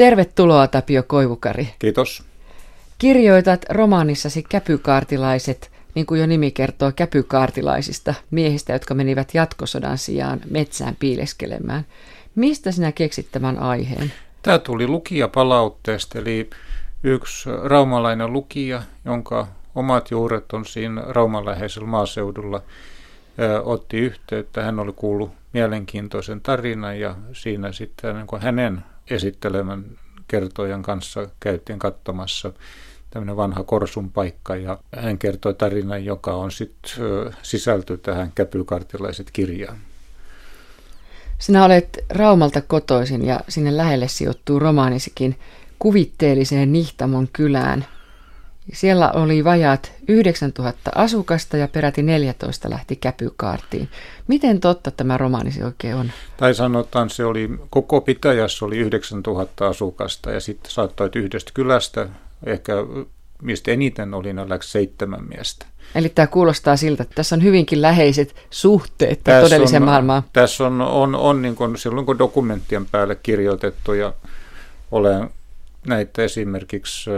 Tervetuloa, Tapio Koivukari. Kiitos. Kirjoitat romaanissasi käpykaartilaiset, niin kuin jo nimi kertoo, käpykaartilaisista, miehistä, jotka menivät jatkosodan sijaan metsään piileskelemään. Mistä sinä keksit tämän aiheen? Tämä tuli lukijapalautteesta, eli yksi raumalainen lukija, jonka omat juuret on siinä raumanläheisellä maaseudulla, otti yhteyttä. Hän oli kuullut mielenkiintoisen tarinan ja siinä sitten niin hänen esittelemän kertojan kanssa käytiin katsomassa tämmöinen vanha Korsun paikka ja hän kertoi tarinan, joka on sitten sisältö tähän käpykaartilaiset kirjaan. Sinä olet Raumalta kotoisin ja sinne lähelle sijoittuu romaanisikin kuvitteelliseen Nihtamon kylään. Siellä oli vajaat 9000 asukasta ja peräti 14 lähti käpykaartiin. Miten totta tämä romaanisi oikein on? Tai sanotaan, se oli koko pitäjässä oli 9000 asukasta ja sitten saattoi yhdestä kylästä, ehkä mistä eniten oli, ne läksi 7 miestä. Eli tämä kuulostaa siltä, että tässä on hyvinkin läheiset suhteet todelliseen maailmaan. Tässä on niin kuin silloin kun dokumenttien päälle kirjoitettu ja olen näitä esimerkiksi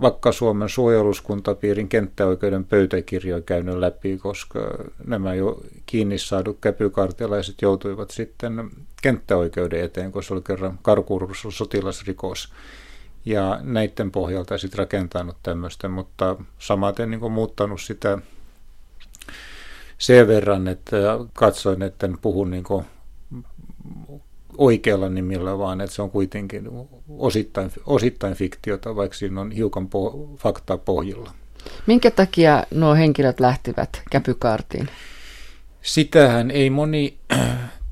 Vakka-Suomen suojeluskuntapiirin kenttäoikeuden pöytäkirjoja käynyt läpi, koska nämä jo kiinni saadut käpykaartilaiset joutuivat sitten kenttäoikeuden eteen, kun se oli kerran karkuruus sotilasrikos. Ja näiden pohjalta sitten rakentanut tämmöistä, mutta samaten niin kuin muuttanut sitä sen verran, että katsoin, että en puhu niin kuin oikealla nimillä, vaan että se on kuitenkin osittain fiktiota, vaikka siinä on hiukan faktaa pohjilla. Minkä takia nuo henkilöt lähtivät käpykaartiin? Sitähän ei moni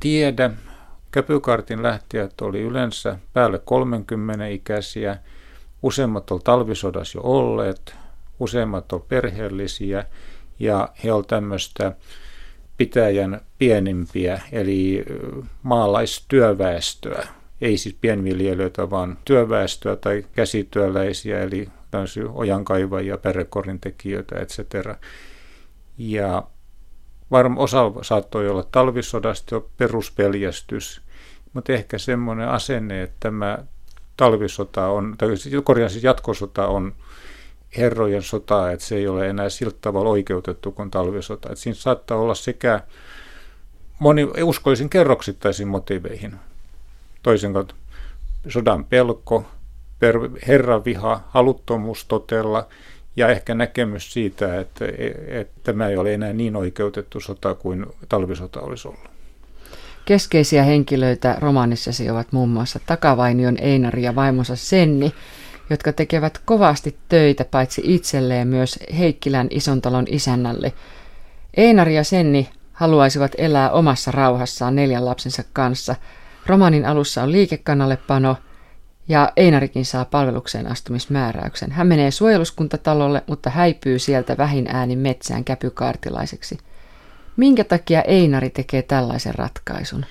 tiedä. Käpykaartin lähtijät oli yleensä päälle 30-ikäisiä, useimmat oli talvisodassa jo olleet, useimmat oli perheellisiä ja he oli tämmöistä pitäjän pienimpiä, eli maalaistyöväestöä, ei siis pienviljelijöitä, vaan työväestöä tai käsityöläisiä, eli ojankaivajia, pärekorintekijöitä, etc. Ja osa saattoi olla talvisodasta jo peruspeljästys, mutta ehkä semmoinen asenne, että tämä talvisota on, tai siis jatkosota on herrojen sotaa, että se ei ole enää siltä tavalla oikeutettu kuin talvisota. Että siinä saattaa olla sekä uskoisin kerroksittaisiin motiveihin. Toisin kuin sodan pelko, herran viha, haluttomuus totella ja ehkä näkemys siitä, että tämä ei ole enää niin oikeutettu sota kuin talvisota olisi ollut. Keskeisiä henkilöitä romaanissasi ovat muun muassa Takavainion Einari ja vaimonsa Senni, jotka tekevät kovasti töitä paitsi itselleen myös Heikkilän Isontalon isännälle. Einari ja Senni haluaisivat elää omassa rauhassaan 4 lapsensa kanssa. Romaanin alussa on liikekannallepano ja Einarikin saa palvelukseen astumismääräyksen. Hän menee suojeluskuntatalolle, mutta häipyy sieltä vähin äänin metsään käpykaartilaiseksi. Minkä takia Einari tekee tällaisen ratkaisun?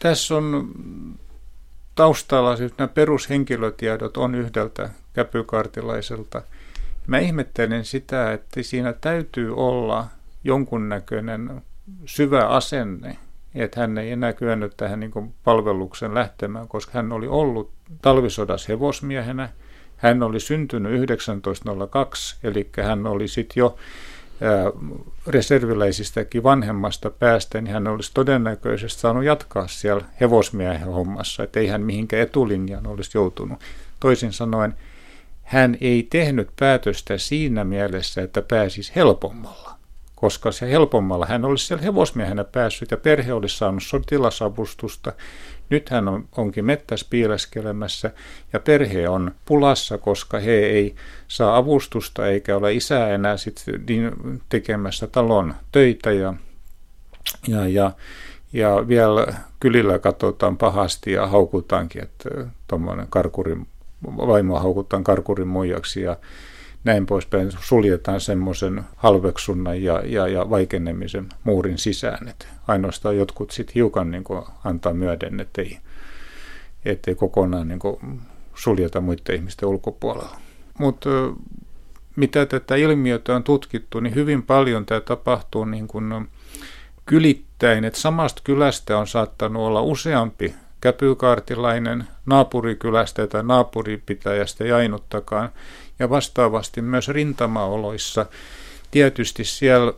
Tässä on taustalla siis nämä perushenkilötiedot on yhdeltä käpykaartilaiselta. Mä ihmettelen sitä, että siinä täytyy olla jonkunnäköinen syvä asenne, että hän ei enää kyennyt tähän niin kuin palveluksen lähtemään, koska hän oli ollut talvisodassa hevosmiehenä. Hän oli syntynyt 1902, eli hän oli sitten jo reserviläisistäkin vanhemmasta päästä, niin hän olisi todennäköisesti saanut jatkaa siellä hevosmiehen hommassa, että ei hän mihinkään etulinjaan olisi joutunut. Toisin sanoen, hän ei tehnyt päätöstä siinä mielessä, että pääsisi helpommalla, koska se helpommalla hän olisi siellä hevosmiehenä päässyt ja perhe olisi saanut sotilasavustusta. Nyt hän onkin mettässä piileskelemässä ja perhe on pulassa, koska he ei saa avustusta eikä ole isää enää sit tekemässä talon töitä ja vielä kylillä katsotaan pahasti ja haukutaankin, että tuommoinen vaimoa haukutaan karkurin muijaksi ja näin poispäin suljetaan semmoisen halveksunnan ja vaikenemisen muurin sisään. Et ainoastaan jotkut sitten hiukan niin kuin antaa myöden, ettei kokonaan niin kuin suljeta muiden ihmisten ulkopuolella. Mutta mitä tätä ilmiötä on tutkittu, niin hyvin paljon tämä tapahtuu niin kuin kylittäin. Et samasta kylästä on saattanut olla useampi käpykaartilainen, naapurikylästä tai naapuripitäjästä ei ainuttakaan. Ja vastaavasti myös rintamaoloissa, tietysti siellä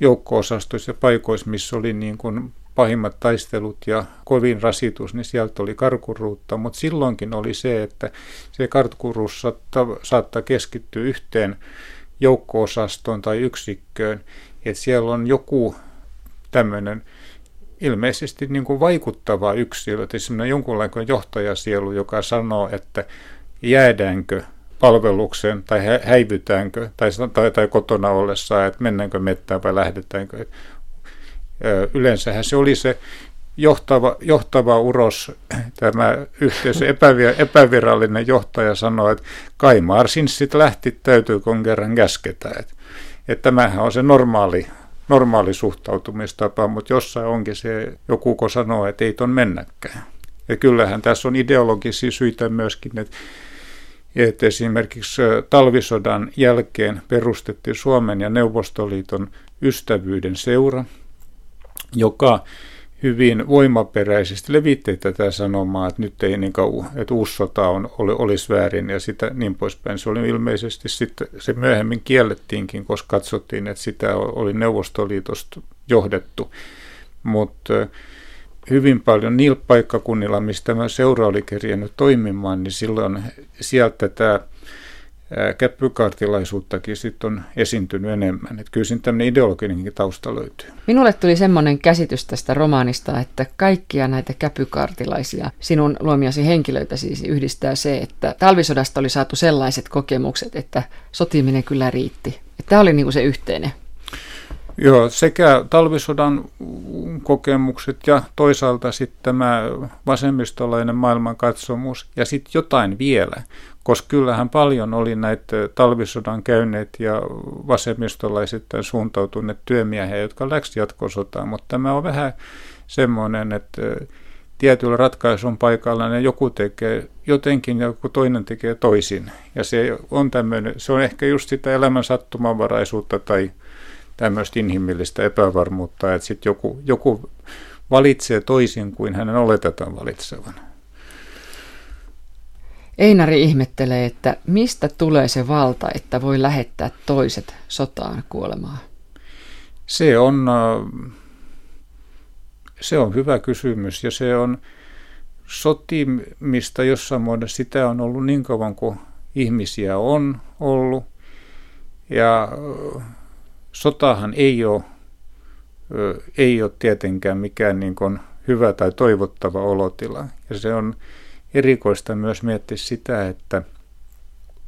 joukko-osastoissa ja paikoissa, missä oli niin kuin pahimmat taistelut ja kovin rasitus, niin sieltä oli karkuruutta, mutta silloinkin oli se, että se karkuruus saattaa keskittyä yhteen joukko-osastoon tai yksikköön, että siellä on joku tämmöinen ilmeisesti niin kuin vaikuttava yksilö, että semmoinen jonkunlainen johtajasielu, joka sanoo, että jäädäänkö palvelukseen tai häivytäänkö tai kotona ollessa, että mennäänkö mettään vai lähdetäänkö. Yleensähän se oli se johtava uros, tämä yhteisön epävirallinen johtaja sanoi, että kai marsinssit lähti, täytyy kun kerran käsketä. Että tämähän on se normaali suhtautumistapa, mutta jossain onkin se joku, kun sanoo, että ei ton mennäkään. Ja kyllähän tässä on ideologisia syitä myöskin, että esimerkiksi talvisodan jälkeen perustettiin Suomen ja Neuvostoliiton ystävyyden seura, joka hyvin voimaperäisesti levitti tätä sanomaa, että nyt ei niin kauan, että uusi sota olisi väärin ja sitä niin poispäin. Se oli ilmeisesti sitten, se myöhemmin kiellettiinkin, koska katsottiin, että sitä oli Neuvostoliitosta johdettu. Mutta hyvin paljon niillä paikkakunnilla, mistä tämä seura oli kerjennyt toimimaan, niin silloin sieltä tämä käppykaartilaisuuttakin sitten on esiintynyt enemmän. Että kyllä siinä tämmöinen ideologinenkin tausta löytyy. Minulle tuli semmoinen käsitys tästä romaanista, että kaikkia näitä käpykaartilaisia, sinun luomiasi henkilöitä siis, yhdistää se, että talvisodasta oli saatu sellaiset kokemukset, että sotiminen kyllä riitti. Että tämä oli niin kuin se yhteinen. Joo, sekä talvisodan kokemukset ja toisaalta sitten tämä vasemmistolainen maailmankatsomus ja sitten jotain vielä, koska kyllähän paljon oli näitä talvisodan käyneet ja vasemmistolaisittain suuntautuneet työmiehiä, jotka läksi jatkosotaan, mutta tämä on vähän semmoinen, että tietyllä ratkaisun paikalla ne joku tekee jotenkin ja joku toinen tekee toisin ja se on ehkä just sitä elämän sattumanvaraisuutta tai tämmöistä inhimillistä epävarmuutta, että sitten joku valitsee toisin kuin hänen oletetaan valitsevan. Einari ihmettelee, että mistä tulee se valta, että voi lähettää toiset sotaan kuolemaan? Se on hyvä kysymys ja se on sotimista jossain muodossa. Sitä on ollut niin kauan kuin ihmisiä on ollut ja sotahan ei ole tietenkään mikään niin kuin hyvä tai toivottava olotila. Ja se on erikoista myös miettiä sitä, että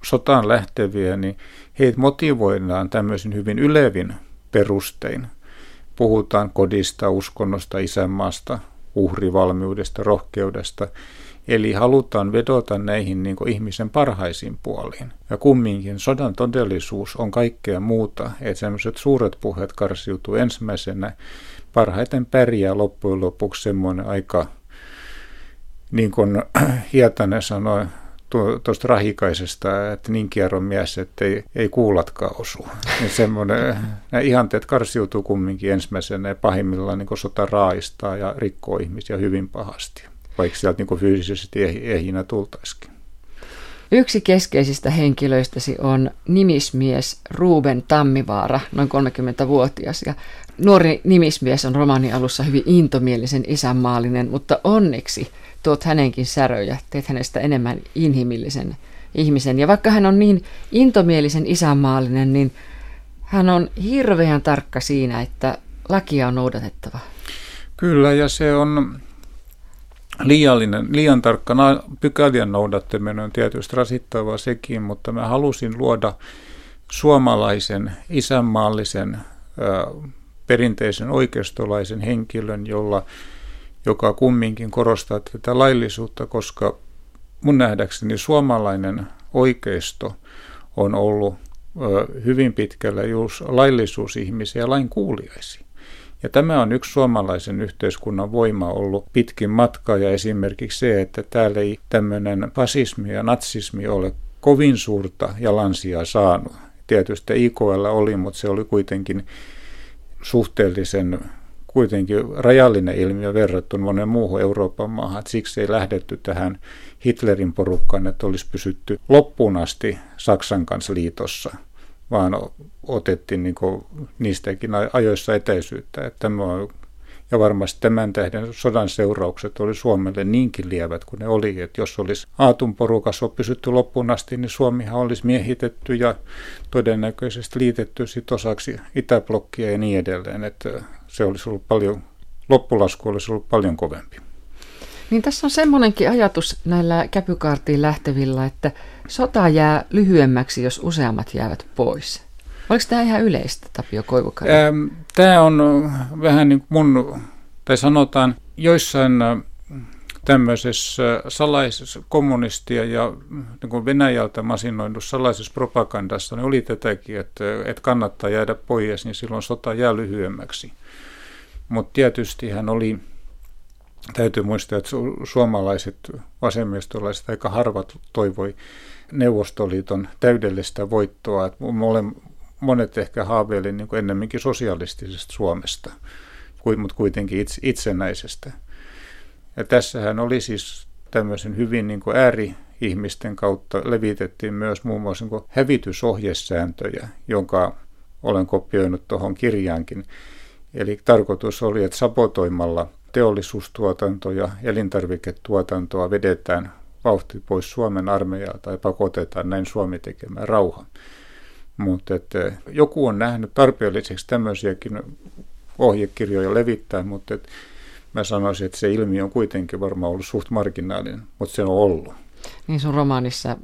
sotaan lähteviä, niin heitä motivoidaan tämmöisen hyvin ylevin perustein. Puhutaan kodista, uskonnosta, isänmaasta, uhrivalmiudesta, rohkeudesta. Eli halutaan vedota näihin niin kuin ihmisen parhaisiin puoliin. Ja kumminkin sodan todellisuus on kaikkea muuta, että sellaiset suuret puheet karsiutuu ensimmäisenä. Parhaiten pärjää loppujen lopuksi semmoinen aika, niin kuin Hietanen sanoi tuosta Rahikaisesta, että niin kierron mies, että ei kuulatkaan osu. Nämä ihanteet karsiutuu kumminkin ensimmäisenä ja pahimmillaan niin kuin sota raaistaa ja rikkoo ihmisiä hyvin pahasti, vaikka sieltä niin kuin fyysisesti ehinä tultaisikin. Yksi keskeisistä henkilöistäsi on nimismies Ruben Tammivaara, noin 30-vuotias. Ja nuori nimismies on romaanin alussa hyvin intomielisen isänmaallinen, mutta onneksi tuot hänenkin säröjä, teet hänestä enemmän inhimillisen ihmisen. Ja vaikka hän on niin intomielisen isänmaallinen, niin hän on hirveän tarkka siinä, että lakia on noudatettava. Kyllä, ja se on liian tarkka pykälien noudattaminen on tietysti rasittavaa sekin, mutta mä halusin luoda suomalaisen, isänmaallisen, perinteisen oikeistolaisen henkilön, joka kumminkin korostaa tätä laillisuutta, koska mun nähdäkseni suomalainen oikeisto on ollut hyvin pitkällä just laillisuusihmisiä ja lainkuuliaisia. Ja tämä on yksi suomalaisen yhteiskunnan voima ollut pitkin matkaa ja esimerkiksi se, että täällä ei tämmöinen fasismi ja natsismi ole kovin suurta jalansijaa saanut. Tietysti IKL oli, mutta se oli kuitenkin suhteellisen kuitenkin rajallinen ilmiö verrattuna monen muuhun Euroopan maahan. Siksi ei lähdetty tähän Hitlerin porukkaan, että olisi pysytty loppuun asti Saksan kanssa liitossa, vaan otettiin niin kuin niistäkin ajoissa etäisyyttä. Että ja varmasti tämän tähden sodan seuraukset oli Suomelle niinkin lievät kuin ne oli, että jos olisi Aatun porukassa pysytty loppuun asti, niin Suomihan olisi miehitetty ja todennäköisesti liitetty sit osaksi Itäblokkia ja niin edelleen, että se olisi ollut paljon, loppulasku olisi ollut paljon kovempi. Niin tässä on semmoinenkin ajatus näillä käpykaartiin lähtevillä, että sota jää lyhyemmäksi, jos useammat jäävät pois. Oliko tämä ihan yleistä, Tapio Koivukainen? Tämä on vähän niin kuin sanotaan, joissain tämmöisessä salaisessa kommunistia ja niin kuin Venäjältä masinoinnut salaisessa propagandassa, niin oli tätäkin, että kannattaa jäädä pois, niin silloin sota jää lyhyemmäksi. Mutta tietysti hän oli, täytyy muistaa, että suomalaiset vasemmistolaiset aika harvat toivoi Neuvostoliiton täydellistä voittoa, että monet ehkä haaveili niin kuin ennemminkin sosialistisesta Suomesta, mutta kuitenkin itsenäisestä. Ja tässähän oli siis tämmöisen hyvin niin kuin ääri-ihmisten kautta levitettiin myös muun muassa niin kuin hävitysohjesääntöjä, jonka olen kopioinut tuohon kirjaankin. Eli tarkoitus oli, että sabotoimalla teollisuustuotantoja, elintarviketuotantoa vedetään vauhti pois Suomen armeijalta tai pakotetaan näin Suomi tekemään rauhan. Mutta joku on nähnyt tarpeelliseksi tämmöisiäkin ohjekirjoja levittää, mutta mä sanoisin, että se ilmiö on kuitenkin varmaan ollut suht marginaalinen, mutta se on ollut. Niin sun romaanissa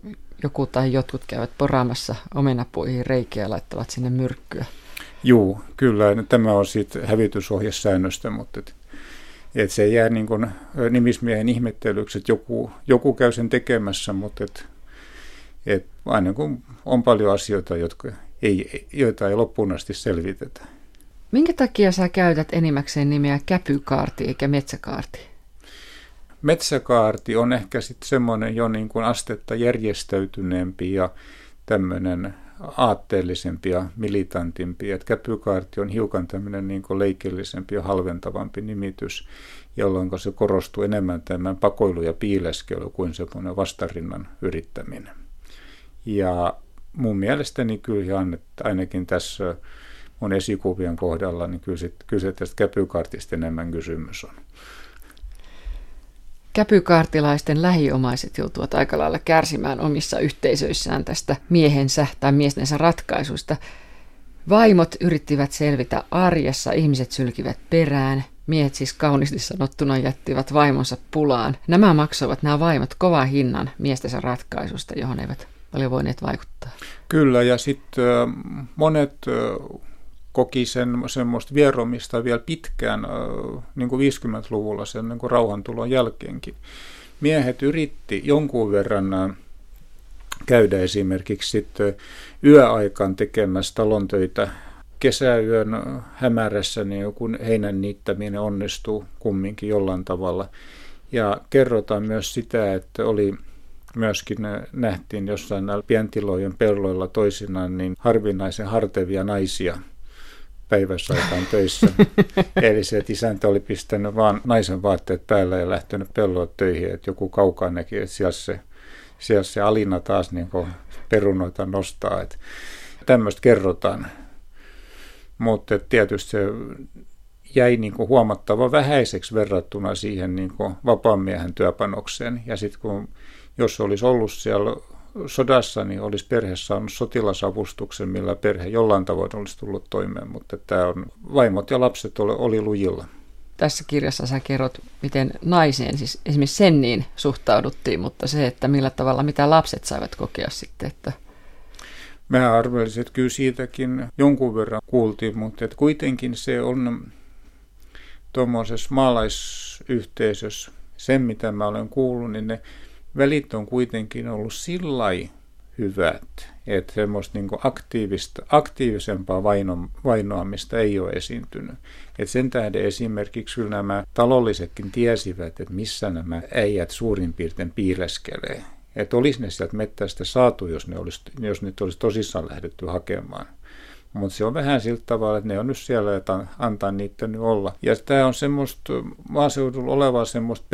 joku tai jotkut käyvät poraamassa omenapuihin reikiä ja laittavat sinne myrkkyä. Juu, kyllä. No, tämä on siitä hävitysohjesäännöstä, mutta et se jää niin kun nimismiehen ihmettelyksi, että joku käy sen tekemässä, mutta aina kun on paljon asioita, joita ei loppuun asti selvitetä. Minkä takia sä käytät enimmäkseen nimeä käpykaarti eikä metsäkaarti? Metsäkaarti on ehkä sitten semmoinen jo niin kuin astetta järjestäytyneempi ja tämmöinen aatteellisempi ja militantimpi. Et käpykaarti on hiukan tämmöinen niin kuin leikillisempi ja halventavampi nimitys, jolloin se korostuu enemmän tämän pakoilu ja piileskelu kuin semmoinen vastarinnan yrittäminen. Ja mun mielestäni kyllä ainakin tässä mun esikuvien kohdalla, niin kyllä tästä käpykaartista enemmän kysymys on. Käpykaartilaisten lähiomaiset joutuvat aika lailla kärsimään omissa yhteisöissään tästä miehensä tai miestensä ratkaisuista. Vaimot yrittivät selvitä arjessa, ihmiset sylkivät perään. Miehet siis kauniisti sanottuna jättivät vaimonsa pulaan. Nämä vaimot kovan hinnan miestensä ratkaisusta, johon eivät paljon voineet vaikuttaa. Kyllä, ja sitten monet koki semmoista vieromista vielä pitkään, niin kuin 50-luvulla sen niin kuin rauhantulon jälkeenkin. Miehet yritti jonkun verran käydä esimerkiksi sitten yöaikaan tekemässä talontöitä. Kesäyön hämärässä niin joku heinän niittäminen onnistuu kumminkin jollain tavalla. Ja kerrotaan myös sitä, että myöskin nähtiin jossain pientilojen pelloilla toisinaan niin harvinaisen hartevia naisia päiväsaikaan töissä. Eli se, että isäntä oli pistänyt vaan naisen vaatteet päällä ja lähtenyt pelloa töihin, että joku kaukaa näki, että siellä se alina taas niin kuin perunoita nostaa. Että tämmöistä kerrotaan. Mutta tietysti se jäi niin kuin huomattavan vähäiseksi verrattuna siihen niin kuin vapaamiehen työpanokseen. Ja sitten kun jos olisi ollut siellä sodassa, niin olisi perhe saanut sotilasavustuksen, millä perhe jollain tavoin olisi tullut toimeen, mutta tämä on, vaimot ja lapset oli lujilla. Tässä kirjassa sä kerrot, miten naiseen, siis esimerkiksi senniin suhtauduttiin, mutta se, että millä tavalla, mitä lapset saivat kokea sitten, että mä arvelisin, että kyllä siitäkin jonkun verran kuultiin, mutta että kuitenkin se on tuommoisessa maalaisyhteisössä, sen mitä mä olen kuullut, niin ne välit on kuitenkin ollut sillä lailla hyvät, että semmoista niin kuin aktiivisempaa vainoamista ei ole esiintynyt. Et sen tähden esimerkiksi kyllä nämä talollisetkin tiesivät, että missä nämä äijät suurin piirtein piileskelee. Että olisi ne sieltä mettästä saatu, jos ne olisi tosissaan lähdetty hakemaan. Mutta se on vähän siltä tavalla, että ne on nyt siellä, että antaa niitä nyt olla. Ja tämä on semmoista maaseudulla olevaa semmoista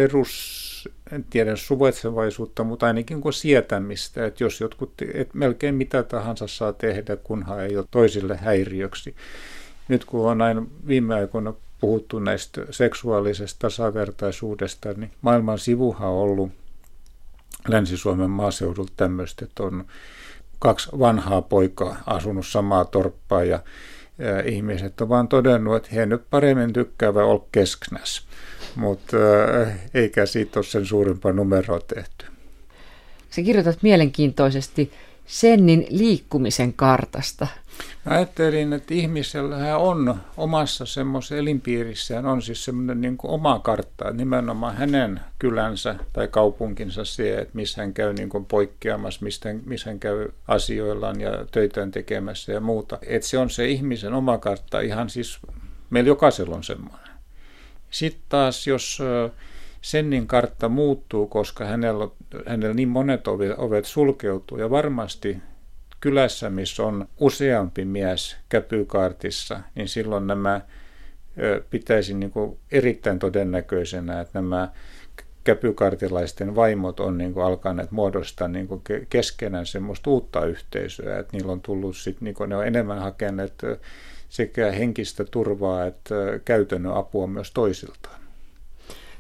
en tiedä suvaitsevaisuutta, mutta ainakin kuin sietämistä, että jos jotkut, et melkein mitä tahansa saa tehdä, kunhan ei ole toisille häiriöksi. Nyt kun on aina viime aikoina puhuttu näistä seksuaalisesta tasavertaisuudesta, niin maailman sivuhan on ollut Länsi-Suomen maaseudulta tämmöistä, että on 2 vanhaa poikaa asunut samaa torppaa ja ihmiset on vaan todennut, että he nyt paremmin tykkäävät olla keskenäs, mutta eikä siitä ole sen suurempaa numeroa tehty. Sä kirjoitat mielenkiintoisesti Sennin liikkumisen kartasta. Mä ajattelin, että ihmisellähän on omassa semmoisessa elinpiirissään on siis semmoinen niin kuin oma kartta, nimenomaan hänen kylänsä tai kaupunkinsa se, että missä hän käy niin kuin poikkeamassa, missä hän käy asioillaan ja töitään tekemässä ja muuta. Että se on se ihmisen oma kartta, ihan siis meillä jokaisella on semmoinen. Sitten taas jos Sennin kartta muuttuu, koska hänellä niin monet ovet sulkeutuu ja varmasti kylässä, missä on useampi mies käpykaartissa, niin silloin nämä pitäisi niin kuin erittäin todennäköisenä, että nämä käpykaartilaisten vaimot on niin kuin alkaneet muodostaa niin kuin keskenään semmoista uutta yhteisöä, että niillä on tullut sitten, niin kuin ne on enemmän hakeneet sekä henkistä turvaa että käytännön apua myös toisiltaan.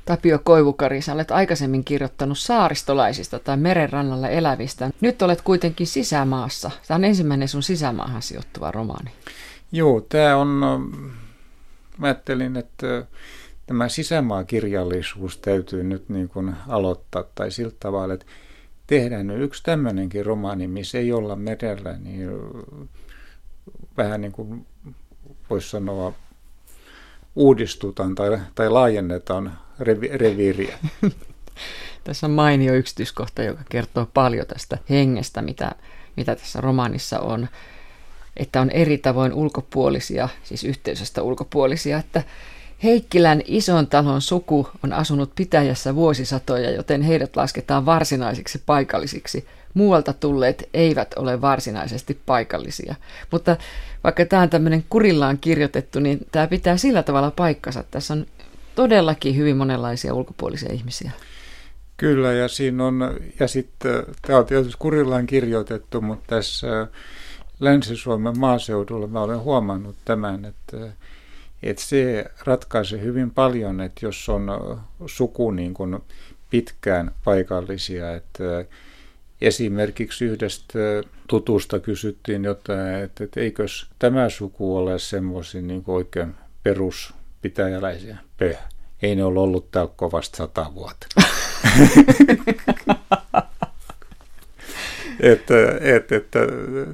Tapio Koivukari, sä olet aikaisemmin kirjoittanut saaristolaisista tai merenrannalla elävistä. Nyt olet kuitenkin sisämaassa. Tämä on ensimmäinen sun sisämaahan sijoittuva romaani. Joo, tämä on, mä ajattelin, että tämä sisämaakirjallisuus täytyy nyt niin kuin aloittaa tai sillä tavalla, että tehdään nyt yksi tämmöinenkin romaani, missä ei olla merellä, niin vähän niin kuin voisi sanoa, uudistutaan tai laajennetaan reviiriä. Tässä on mainio yksityiskohta, joka kertoo paljon tästä hengestä, mitä tässä romaanissa on. Että on eri tavoin ulkopuolisia, siis yhteisöstä ulkopuolisia. Että Heikkilän ison talon suku on asunut pitäjässä vuosisatoja, joten heidät lasketaan varsinaisiksi paikallisiksi. Muualta tulleet eivät ole varsinaisesti paikallisia. Mutta vaikka tämä on tämmöinen kurillaan kirjoitettu, niin tämä pitää sillä tavalla paikkansa. Tässä on todellakin hyvin monenlaisia ulkopuolisia ihmisiä. Kyllä, ja siinä on, ja sitten tämä on tietysti kurillaan kirjoitettu, mutta tässä Länsi-Suomen maaseudulla mä olen huomannut tämän, että se ratkaisee hyvin paljon, että jos on suku niin kuin pitkään paikallisia, että esimerkiksi yhdestä tutusta kysyttiin jotain, että eikös tämä suku ole semmoisia niin kuin oikein peruspitäjäläisiä. Ei ne ole ollut täällä kovasta 100 vuotta. että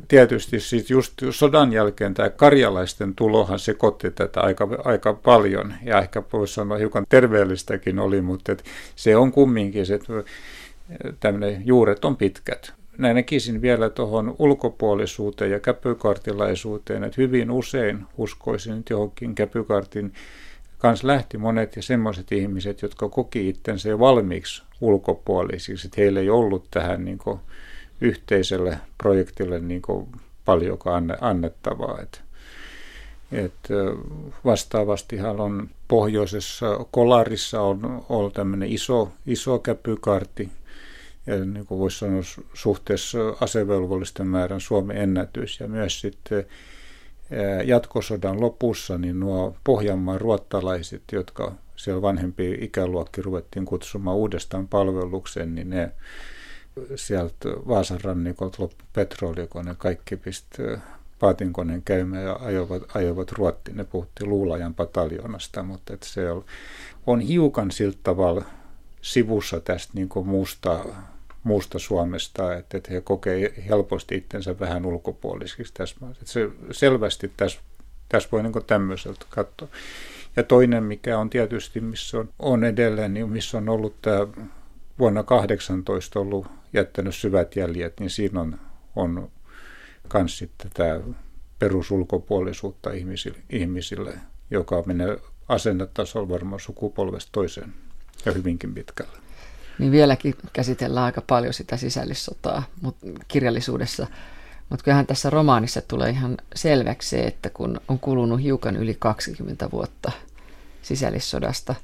tietysti siis just sodan jälkeen tämä karjalaisten tulohan sekoitti tätä aika paljon. Ja ehkä voisi sanoa hiukan terveellistäkin oli, mutta se on kumminkin se, että tämmöinen juuret on pitkät. Näin näkisin vielä tuohon ulkopuolisuuteen ja käpykaartilaisuuteen, että hyvin usein uskoisin, että johonkin käpykaartin kanssa lähti monet ja semmoiset ihmiset, jotka koki itsensä jo valmiiksi ulkopuolisiksi, että heillä ei ollut tähän niin kuin yhteiselle projektille niin kuin paljonkaan annettavaa. Et vastaavastihan on pohjoisessa Kolarissa on tämmöinen iso käpykaarti, ja niin kuin voisi sanoa suhteessa asevelvollisten määrän Suomen ennätys. Ja myös sitten jatkosodan lopussa niin nuo Pohjanmaan ruottalaiset, jotka siellä vanhempia ikäluokkia ruvettiin kutsumaan uudestaan palvelukseen, niin ne sieltä Vaasan rannikolta loppu petrolikoneet kaikki pisti paatinkoneen käymään ja ajoivat Ruottiin. Ne puhuttiin Luulajan pataljoonasta, mutta se on hiukan siltä tavalla sivussa tästä niin kuin muusta Suomesta, että he kokee helposti itsensä vähän ulkopuolisiksi tässä maassa. Se selvästi tässä voi niin kuin tämmöiseltä katsoa. Ja toinen, mikä on tietysti, missä on edelleen, niin missä on ollut tämä vuonna 18 ollut jättänyt syvät jäljet, niin siinä on myös sitten tämä perusulkopuolisuutta ihmisille, joka menee asennetasolla varmaan sukupolvesta toiseen ja hyvinkin pitkällä. Niin vieläkin käsitellään aika paljon sitä sisällissotaa kirjallisuudessa, Mutta kyllähän tässä romaanissa tulee ihan selväksi se, että kun on kulunut hiukan yli 20 vuotta sisällissodasta,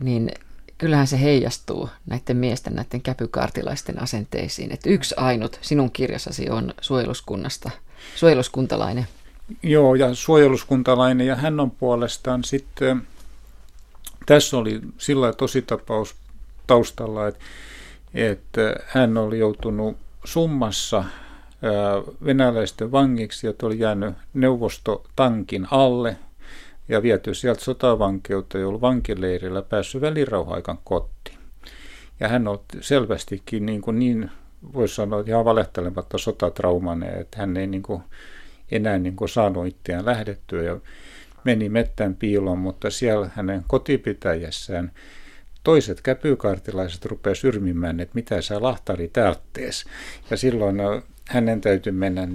niin kyllähän se heijastuu näiden miesten, näiden käpykaartilaisten asenteisiin. Että yksi ainut sinun kirjassasi on suojeluskuntalainen. Joo, ja suojeluskuntalainen, ja hän on puolestaan sitten, tässä oli sillä lailla tositapaus taustalla, että hän oli joutunut Summassa venäläisten vangiksi, ja oli jäänyt neuvostotankin alle ja viety sieltä sotavankeuteen, ja ollut vankileirillä päässyt välirauha-aikan kotiin. Ja hän on selvästikin niin voisi sanoa ihan valehtelematta sotatraumainen, että hän ei enää saanut itseään lähdettyä ja meni mettään piiloon, mutta siellä hänen kotipitäjässään toiset käpykaartilaiset rupeavat syrmimään, että mitä sä lahtari täältä tees. Ja silloin hänen täytyy mennä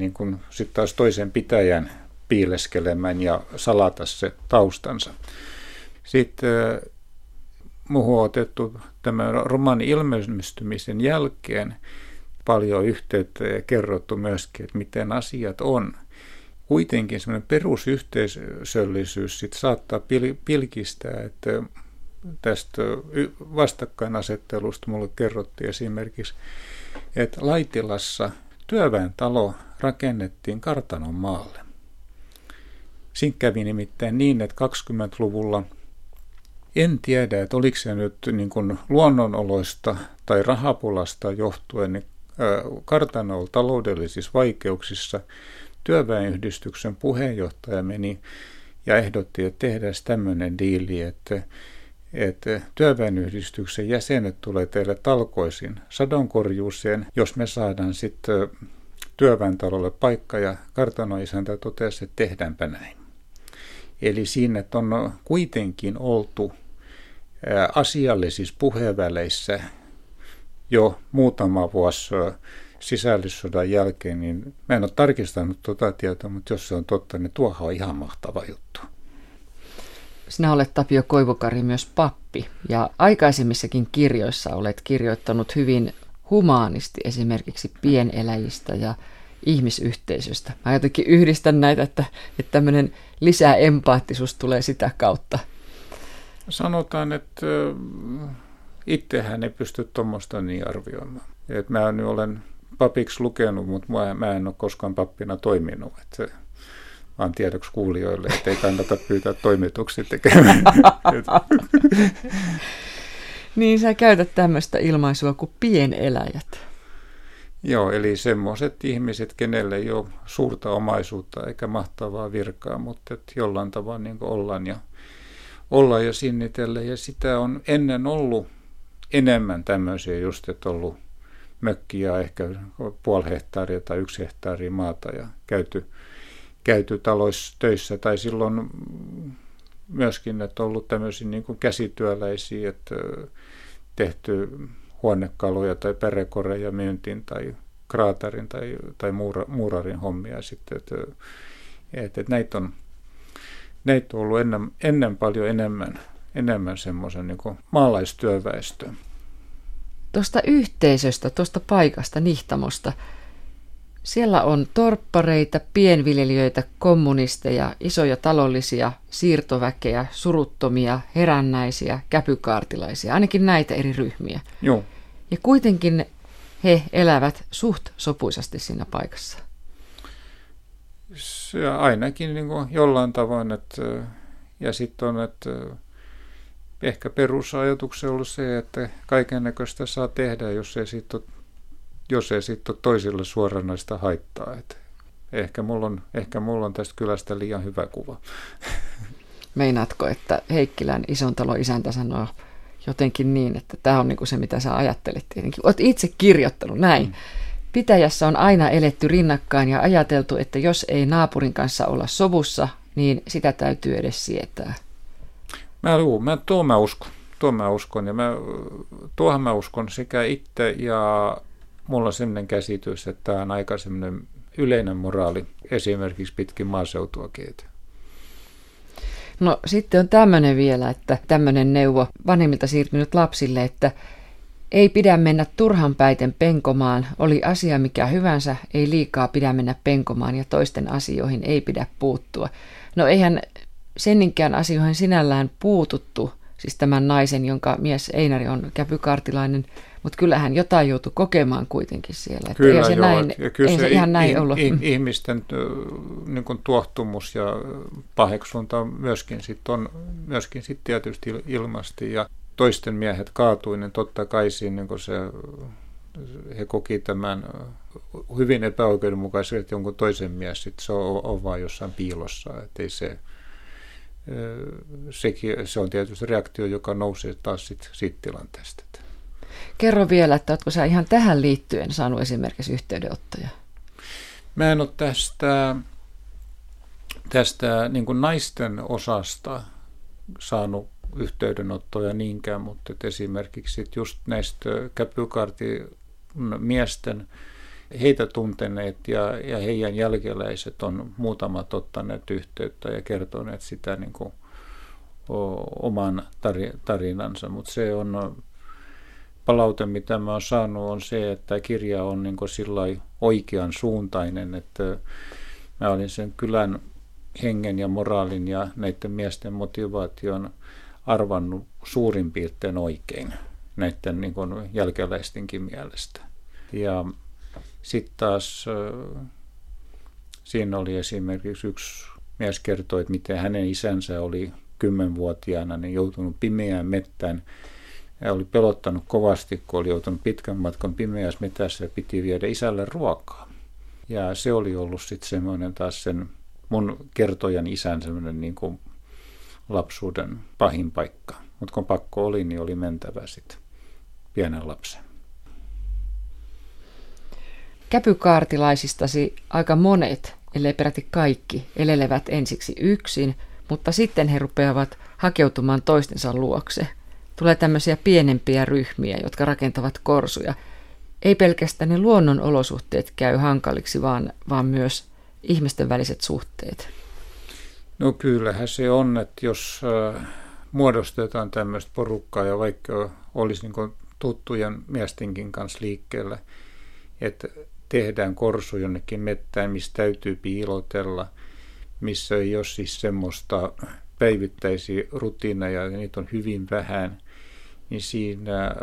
sitten taas toisen pitäjän piileskelemään ja salata se taustansa. Sitten muuhun on otettu tämän romaanin ilmestymisen jälkeen paljon yhteyttä ja kerrottu myöskin, että miten asiat on. Kuitenkin semmoinen perusyhteisöllisyys sit saattaa pilkistää, että tästä vastakkainasettelusta mulle kerrottiin esimerkiksi, että Laitilassa työväentalo rakennettiin kartanon maalle. Siinä kävi nimittäin niin, että 20-luvulla en tiedä, että oliko se nyt luonnonoloista tai rahapulasta johtuen, niin kartano oli taloudellisissa vaikeuksissa. Työväenyhdistyksen puheenjohtaja meni ja ehdotti, että tehdään tämmöinen diili, että työväenyhdistyksen jäsenet tulee teille talkoisin sadonkorjuuseen, jos me saadaan sitten työväentalolle paikka, ja kartanoisäntä totesi, että tehdäänpä näin. Eli siinä, että on kuitenkin oltu asiallisissa puheenväleissä jo muutama vuosi sisällissodan jälkeen, niin mä en ole tarkistanut tuota tietoa, mutta jos se on totta, niin tuohan on ihan mahtava juttu. Sinä olet, Tapio Koivukari, myös pappi, ja aikaisemmissakin kirjoissa olet kirjoittanut hyvin humaanisti esimerkiksi pieneläjistä ja ihmisyhteisöstä. Mä jotenkin yhdistän näitä, että tämmöinen lisää empaattisuus tulee sitä kautta. Sanotaan, että itsehän ei pysty tuommoista niin arvioimaan. Et mä nyt olen papiksi lukenut, mutta mä en ole koskaan pappina toiminut. Et vaan tiedoksi kuulijoille, ettei kannata pyytää toimituksia tekemään. Niin, sä käytät tämmöistä ilmaisua kuin pieneläjät. Joo, eli semmoiset ihmiset, kenelle ei ole suurta omaisuutta eikä mahtavaa virkaa, mutta jollain tavalla ollaan ja sinnitellään. Ja sitä on ennen ollut enemmän tämmöisiä just, että ollut mökkiä ehkä puoli hehtaaria tai 1 hehtaari maata ja käyty taloissa töissä, tai silloin myöskin, että on ollut tämmöisiä käsityöläisiä, että tehty huonekaluja tai pärekoreja myyntiin tai kraatarin tai muurarin hommia sitten, että näitä on ollut ennen paljon enemmän semmoisen maalaistyöväestöä. Tuosta yhteisöstä, tuosta paikasta, Nihtamosta, siellä on torppareita, pienviljelijöitä, kommunisteja, isoja talollisia, siirtoväkeä, suruttomia, herännäisiä, käpykaartilaisia, ainakin näitä eri ryhmiä. Joo. Ja kuitenkin he elävät suht sopuisasti siinä paikassa. Se ainakin jollain tavoin, ja sitten on, että ehkä perusajatuksen on ollut se, että kaikennäköistä saa tehdä, jos ei sitten ole toisille suoranaista haittaa. Et ehkä mulla on tästä kylästä liian hyvä kuva. Meinaatko, että Heikkilän ison talon isäntä sanoo jotenkin niin, että tämä on se, mitä sä ajattelet tietenkin. Olet itse kirjoittanut näin. Pitäjässä on aina eletty rinnakkain ja ajateltu, että jos ei naapurin kanssa olla sovussa, niin sitä täytyy edes sietää. Mä uskon. Ja tuohon mä uskon sekä itse, ja mulla on sellainen käsitys, että tämä on aika sellainen yleinen moraali, esimerkiksi pitkin maaseutuakin. No sitten on tämmöinen vielä, että tämmöinen neuvo vanhemmilta siirtynyt lapsille, että Ei pidä mennä turhanpäiten penkomaan, oli asia mikä hyvänsä, ei liikaa pidä mennä penkomaan ja toisten asioihin ei pidä puuttua. No eihän senninkään asioihin sinällään puututtu, siis tämän naisen, jonka mies Einari on käpykaartilainen, mutta kyllähän jotain joutui kokemaan kuitenkin siellä. Kyllä se joo, näin, ja kyllä se ihan näin ollut. Ihmisten niin kuin tuohtumus ja paheksunta myöskin sitten on myöskin sit tietysti ilmasti ja toisten miehet kaatuinen niin totta kai siinä, kun he koki tämän hyvin epäoikeudenmukaisesti, että jonkun toisen mies sit se on vaan jossain piilossa, ettei se... Se on tietysti reaktio, joka nousee taas siitä tilanteesta. Kerro vielä, että oletko sä ihan tähän liittyen saanut esimerkiksi yhteydenottoja? Mä en ole tästä niin kuin naisten osasta saanut yhteydenottoja niinkään, mutta esimerkiksi just näistä käpykaartin miesten heitä tunteneet ja heidän jälkeläiset on muutamat ottaneet yhteyttä ja kertoneet sitä niin kuin oman tarinansa, mutta se on palaute, mitä mä oon saanut, on se, että kirja on niin kuin sillain oikean suuntainen, että mä olin sen kylän hengen ja moraalin ja näiden miesten motivaation arvannut suurin piirtein oikein näiden niin kuin jälkeläistenkin mielestä. Ja sitten taas siinä oli esimerkiksi yksi mies kertoi, että miten hänen isänsä oli 10-vuotiaana niin joutunut pimeään mettään. Hän oli pelottanut kovasti, kun oli joutunut pitkän matkan pimeässä metässä ja piti viedä isälle ruokaa. Ja se oli ollut sitten semmoinen taas sen mun kertojan isän semmoinen niin kuin lapsuuden pahin paikka. Mutta kun pakko oli, niin oli mentävä sitten pienen lapsen. Käpykaartilaisistasi aika monet, ellei peräti kaikki, elelevät ensiksi yksin, mutta sitten he rupeavat hakeutumaan toistensa luokse. Tulee tämmöisiä pienempiä ryhmiä, jotka rakentavat korsuja. Ei pelkästään ne luonnonolosuhteet käy hankaliksi, vaan myös ihmisten väliset suhteet. No kyllähän se on, että jos muodostetaan tämmöistä porukkaa ja vaikka olisi niin tuttujen miestenkin kanssa liikkeellä, että tehdään korsu jonnekin mettään, missä täytyy piilotella, missä ei ole siis semmoista päivittäisiä rutiineja, ja niitä on hyvin vähän, niin siinä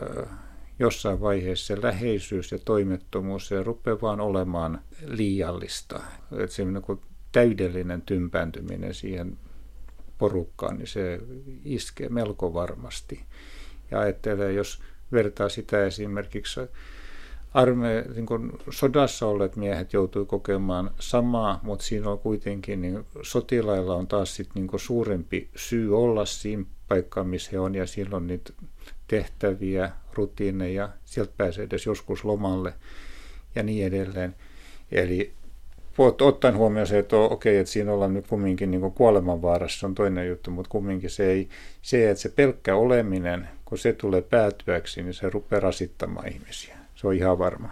jossain vaiheessa se läheisyys ja toimettomuus se rupeaa vaan olemaan liiallista. Että semmoinen kuin täydellinen tympääntyminen siihen porukkaan, niin se iskee melko varmasti. Ja ajattelee, jos vertaa sitä esimerkiksi sodassa olleet miehet joutui kokemaan samaa, mutta siinä on kuitenkin, niin sotilailla on taas sit niin kuin suurempi syy olla siinä paikkaan, missä he on, ja silloin niitä tehtäviä, rutiineja, sieltä pääsee edes joskus lomalle ja niin edelleen. Eli ottaen huomioon se, että että siinä ollaan nyt kumminkin niin kuin kuolemanvaarassa, on toinen juttu, mutta kumminkin että se pelkkä oleminen, kun se tulee päätyäksi, niin se rupeaa rasittamaan ihmisiä. Se on ihan varma.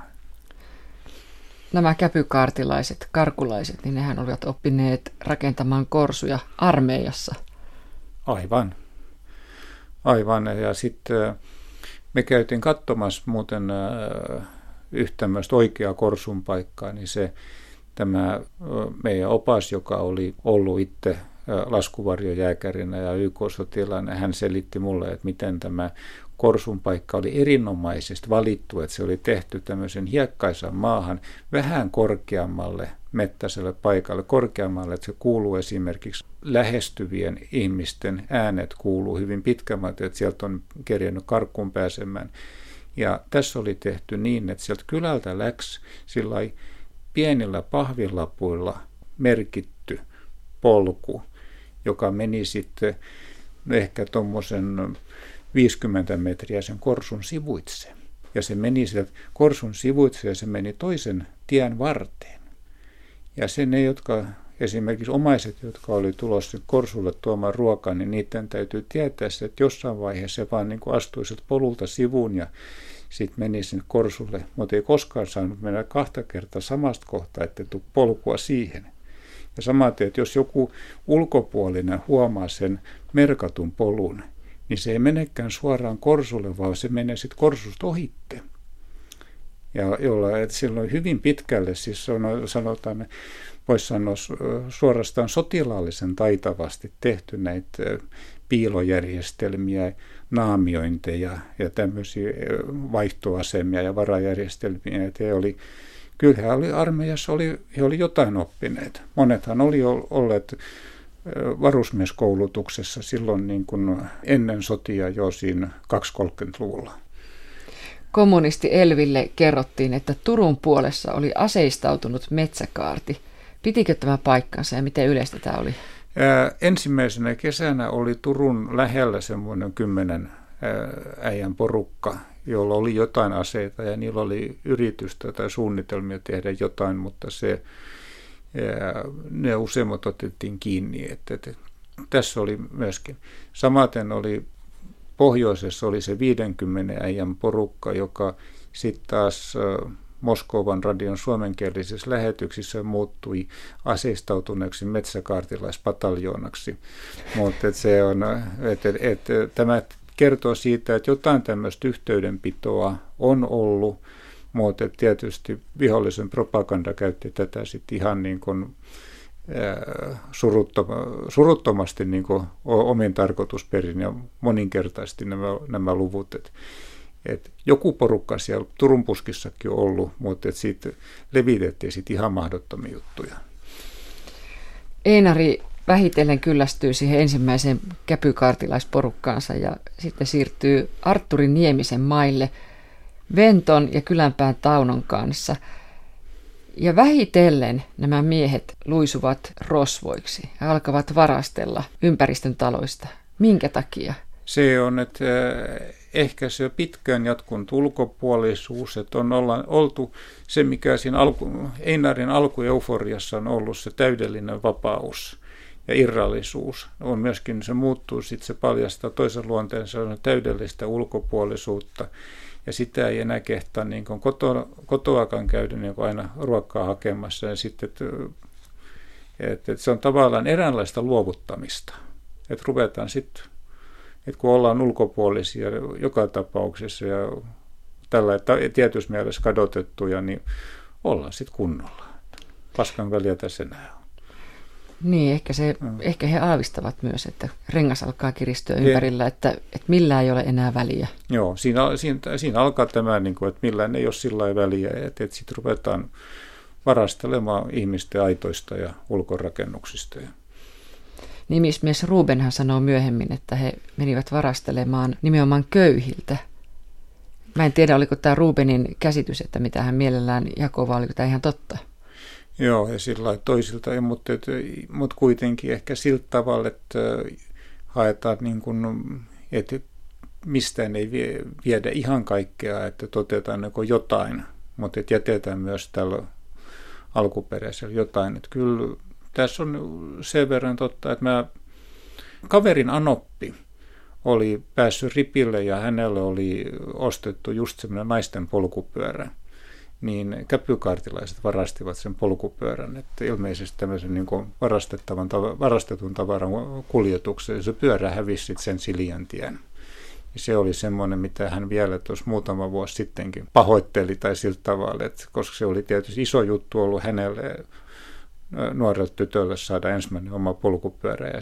Nämä käpykaartilaiset, karkulaiset, niin nehän olivat oppineet rakentamaan korsuja armeijassa. Aivan. Ja sitten me käytiin katsomassa muuten yhtä tämmöistä oikeaa korsun paikkaa, niin tämä meidän opas, joka oli ollut itse laskuvarjojääkärinä ja YK-sotilaana, hän selitti mulle, että miten tämä korsun paikka oli erinomaisesti valittu, että se oli tehty tämmöisen hiekkaisan maahan vähän korkeammalle mettäiselle paikalle, korkeammalle, että se kuuluu esimerkiksi lähestyvien ihmisten äänet kuuluu hyvin pitkälti, että sieltä on kerjennyt karkuun pääsemään. Ja tässä oli tehty niin, että sieltä kylältä läksi sillai pienillä pahvilapuilla merkitty polku, joka meni sitten ehkä tuommoisen 50 metriä sen korsun sivuitse. Ja se meni sieltä korsun sivuitse ja se meni toisen tien varteen. Ja ne, jotka esimerkiksi omaiset, jotka oli tulossa korsulle tuomaan ruokaa, niin niiden täytyy tietää se, että jossain vaiheessa se vaan niin kuin astui sieltä polulta sivuun ja sitten meni sinne korsulle. Mutta ei koskaan saanut mennä kahta kertaa samasta kohtaa, ettei tule polkua siihen. Ja samaten, että jos joku ulkopuolinen huomaa sen merkatun polun, niin se ei menekään suoraan korsulle, vaan se menee sitten korsusta ohitte. Ja jolla, että silloin hyvin pitkälle, siis on, sanotaan, voisi sanoa suorastaan sotilaallisen taitavasti tehty näitä piilojärjestelmiä, naamiointeja ja tämmöisiä vaihtoasemia ja varajärjestelmiä. Että kyllähän oli armeijassa, he oli jotain oppineet. Monethan oli olleet varusmieskoulutuksessa silloin niin kuin ennen sotia jo siinä 20-30-luvulla. Kommunisti Elville kerrottiin, että Turun puolessa oli aseistautunut metsäkaarti. Pitikö tämä paikkansa ja miten yleistä tämä oli? Ensimmäisenä kesänä oli Turun lähellä semmoinen 10 äijän porukka, jolla oli jotain aseita ja niillä oli yritystä tai suunnitelmia tehdä jotain, mutta ne useimmat otettiin kiinni. Et tässä oli myöskin. Samaten oli pohjoisessa oli se 50 äijän porukka, joka sitten taas Moskovan radion suomenkielisissä lähetyksissä muuttui aseistautuneeksi metsäkaartilaispataljonaksi. Mutta tämä kertoo siitä, että jotain tämmöistä yhteydenpitoa on ollut, mutta tietysti vihollisen propaganda käytti tätä sitten ihan niin kuin suruttomasti niin kuin omiin tarkoitusperin ja moninkertaisesti nämä luvut. Et joku porukka siellä Turun puskissakin on ollut, mutta siitä levitettiin sit ihan mahdottomia juttuja. Einari vähitellen kyllästyy siihen ensimmäiseen käpykaartilaisporukkaansa ja sitten siirtyy Artturi Niemisen maille Venton ja Kylänpään Taunon kanssa. Ja vähitellen nämä miehet luisuvat rosvoiksi ja alkavat varastella ympäristön taloista. Minkä takia? Se on, että ehkä se pitkään jatkunut ulkopuolisuus, että on oltu se, mikä siinä Einarin alkueuforiassa on ollut, se täydellinen vapaus ja irrallisuus. On myöskin se muuttuu, sitten se paljastaa toisen luonteensa täydellistä ulkopuolisuutta. Ja sitä ei enää kehtaa niin kuin kotoakaan käydä niin kuin aina ruokaa hakemassa. Ja sitten, että se on tavallaan eräänlaista luovuttamista. Että ruvetaan sitten, että kun ollaan ulkopuolisia joka tapauksessa ja tällä tietyssä mielessä kadotettuja, niin ollaan sitten kunnolla. Paskan väliä tässä enää on. Niin, ehkä he aavistavat myös, että rengas alkaa kiristyä ympärillä, että millään ei ole enää väliä. Joo, siinä alkaa tämä, niin kuin, että millään ei ole sillä lailla väliä, että sitten ruvetaan varastelemaan ihmisten aitoista ja ulkorakennuksista. Nimismies Rubenhan sanoo myöhemmin, että he menivät varastelemaan nimenomaan köyhiltä. Mä en tiedä, oliko tämä Rubenin käsitys, että mitä hän mielellään jakoi, vai oliko tämä ihan totta? Joo, ja sillä lailla toisilta, mutta kuitenkin ehkä siltä tavalla, että haetaan, niin kuin, että mistään ei viedä ihan kaikkea, että otetaan jotain, mutta että jätetään myös tällä alkuperäisellä jotain. Että kyllä tässä on sen verran totta, että kaverin anoppi oli päässyt ripille ja hänelle oli ostettu just semmoinen naisten polkupyörä. Niin käpykaartilaiset varastivat sen polkupyörän, että ilmeisesti tämmöisen niin kuin varastetun tavaran kuljetukseen, se pyörä hävisi sen Siljantien. Ja se oli semmoinen, mitä hän vielä tuossa muutama vuosi sittenkin pahoitteli tai siltä tavalla, että koska se oli tietysti iso juttu ollut hänelle nuorelle tytölle saada ensimmäinen oma polkupyörä, ja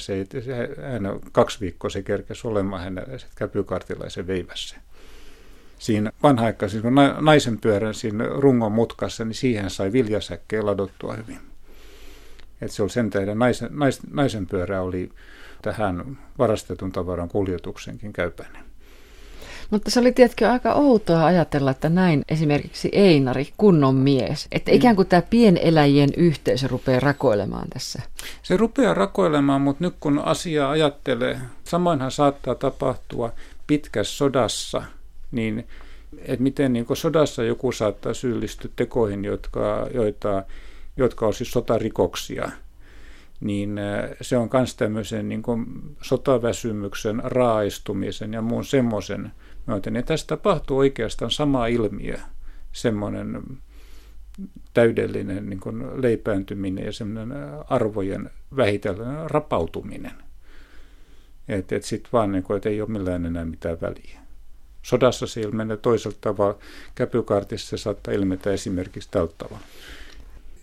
hän 2 viikkoa se kerkesi olemaan hänelle, että käpykaartilaisen veivässä. Siinä vanha-aikaisen, kun naisen pyörän siinä rungon mutkassa, niin siihen sai viljasäkkejä ladottua hyvin. Et se oli sen tähden, naisen pyörä oli tähän varastetun tavaran kuljetuksenkin käypäinen. Mutta se oli tietenkin aika outoa ajatella, että näin esimerkiksi Einari, kunnon mies. Että ikään kuin tämä pieneläjien yhteisö rupeaa rakoilemaan tässä. Se rupeaa rakoilemaan, mutta nyt kun asiaa ajattelee, samoinhan saattaa tapahtua pitkässä sodassa, niin, että miten niin kuin sodassa joku saattaa syyllistyä tekoihin, jotka on siis sotarikoksia, niin se on myös tämmöisen niin kuin sotaväsymyksen, raaistumisen ja muun semmoisen myöten. Ja tässä tapahtuu oikeastaan sama ilmiö, semmoinen täydellinen niin kuin leipääntyminen ja semmoinen arvojen vähitellen rapautuminen. Että sitten vaan niin kuin, että ei ole millään enää mitään väliä. Sodassa se ilmenee toisella tavalla. Käpykaartissa se saattaa ilmetä esimerkiksi tällä tavalla.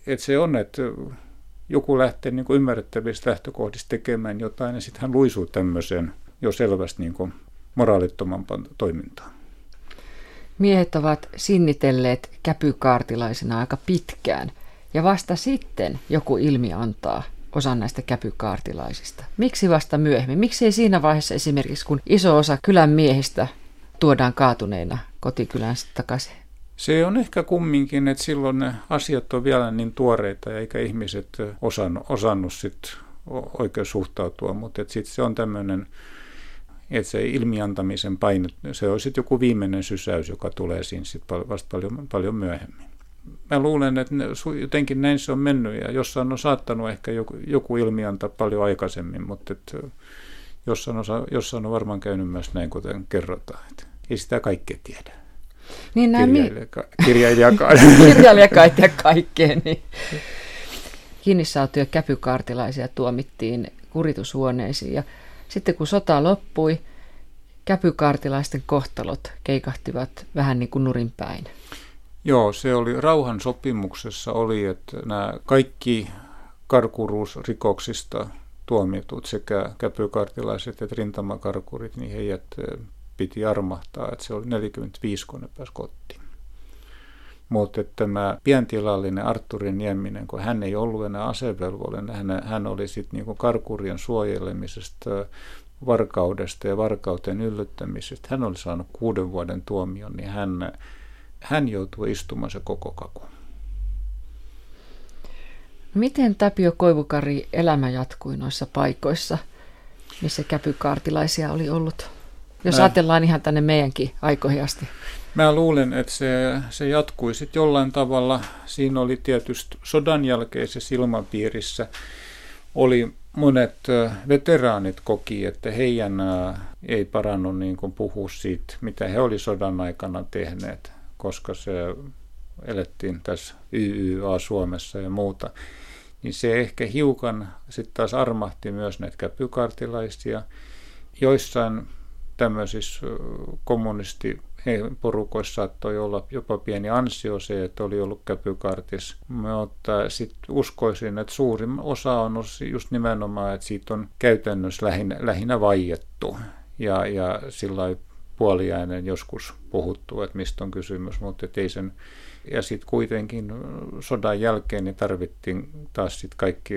Että se on, että joku lähtee niin kuin ymmärrettävistä lähtökohdista tekemään jotain, ja sitten hän luisuu tämmöiseen jo selvästi niin kuin moraalittomampaan toimintaan. Miehet ovat sinnitelleet käpykaartilaisina aika pitkään, ja vasta sitten joku ilmi antaa osan näistä käpykaartilaisista. Miksi vasta myöhemmin? Miksi ei siinä vaiheessa esimerkiksi, kun iso osa kylän miehistä tuodaan kaatuneina kotikylänsä takaisin? Se on ehkä kumminkin, että silloin asiat on vielä niin tuoreita, eikä ihmiset osannut sit oikein suhtautua, mutta sitten se on tämmöinen, että se ilmiantamisen paino, se on sitten joku viimeinen sysäys, joka tulee siinä sit vasta paljon myöhemmin. Mä luulen, että jotenkin näin se on mennyt, ja jossain on saattanut ehkä joku ilmiantaa paljon aikaisemmin, mutta jossain on varmaan käynyt myös näin, kuten kerrotaan. Et ei sitä kaikkea tiedä. Niin Kirjailija ei tiedä kaikkea. Niin. Kiinni saatuja käpykaartilaisia tuomittiin kuritushuoneisiin, ja sitten kun sota loppui, käpykaartilaisten kohtalot keikahtivat vähän niin kuin nurinpäin. Joo, se oli rauhansopimuksessa oli, että nämä kaikki karkuruusrikoksista tuomitut sekä käpykaartilaiset että rintamakarkurit, niin heidät piti armahtaa, että se oli 45, kun ne pääsi kotiin. Mutta tämä pientilallinen Artturin Nieminen, kun hän ei ollut enää asevelvollinen, hän oli sitten niinku karkurien suojelemisesta, varkaudesta ja varkauteen yllyttämisestä. Hän oli saanut 6 vuoden tuomion, niin hän joutui istumaan se koko kakun. Miten Tapio Koivukari elämä jatkui noissa paikoissa, missä käpykaartilaisia oli ollut? Jos ajatellaan ihan tänne meidänkin aikoihin asti. Mä luulen, että se jatkui sitten jollain tavalla. Siinä oli tietysti sodan jälkeisessä ilmapiirissä oli monet veteraanit koki, että heidän ei parannut niin kuin puhua siitä, mitä he oli sodan aikana tehneet, koska se elettiin tässä YYA Suomessa ja muuta. Niin se ehkä hiukan sitten taas armahti myös näitä käpykaartilaisia. Joissain tämmöisissä kommunistiporukoissa saattoi olla jopa pieni ansio se, että oli ollut käpykaartis. Mutta sitten uskoisin, että suurin osa on just nimenomaan, että siitä on käytännössä lähinnä vaiettu ja sillä lailla puoliainen joskus puhuttu, että mistä on kysymys, mutta ei sen. Ja sitten kuitenkin sodan jälkeen niin tarvittiin taas sitten kaikki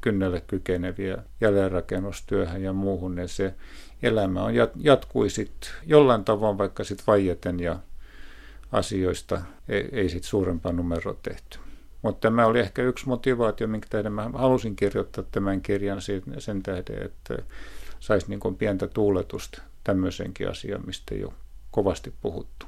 kynnelle kykeneviä jälleenrakennustyöhön ja muuhun, ja se elämä on jatkui sitten jollain tavalla, vaikka sitten vaieten ja asioista ei sitten suurempaa numeroa tehty. Mutta tämä oli ehkä yksi motivaatio, minkä tähden mä halusin kirjoittaa tämän kirjan sen tähden, että saisi niin kuin pientä tuuletusta tämmöisenkin asiaan, mistä ei ole kovasti puhuttu.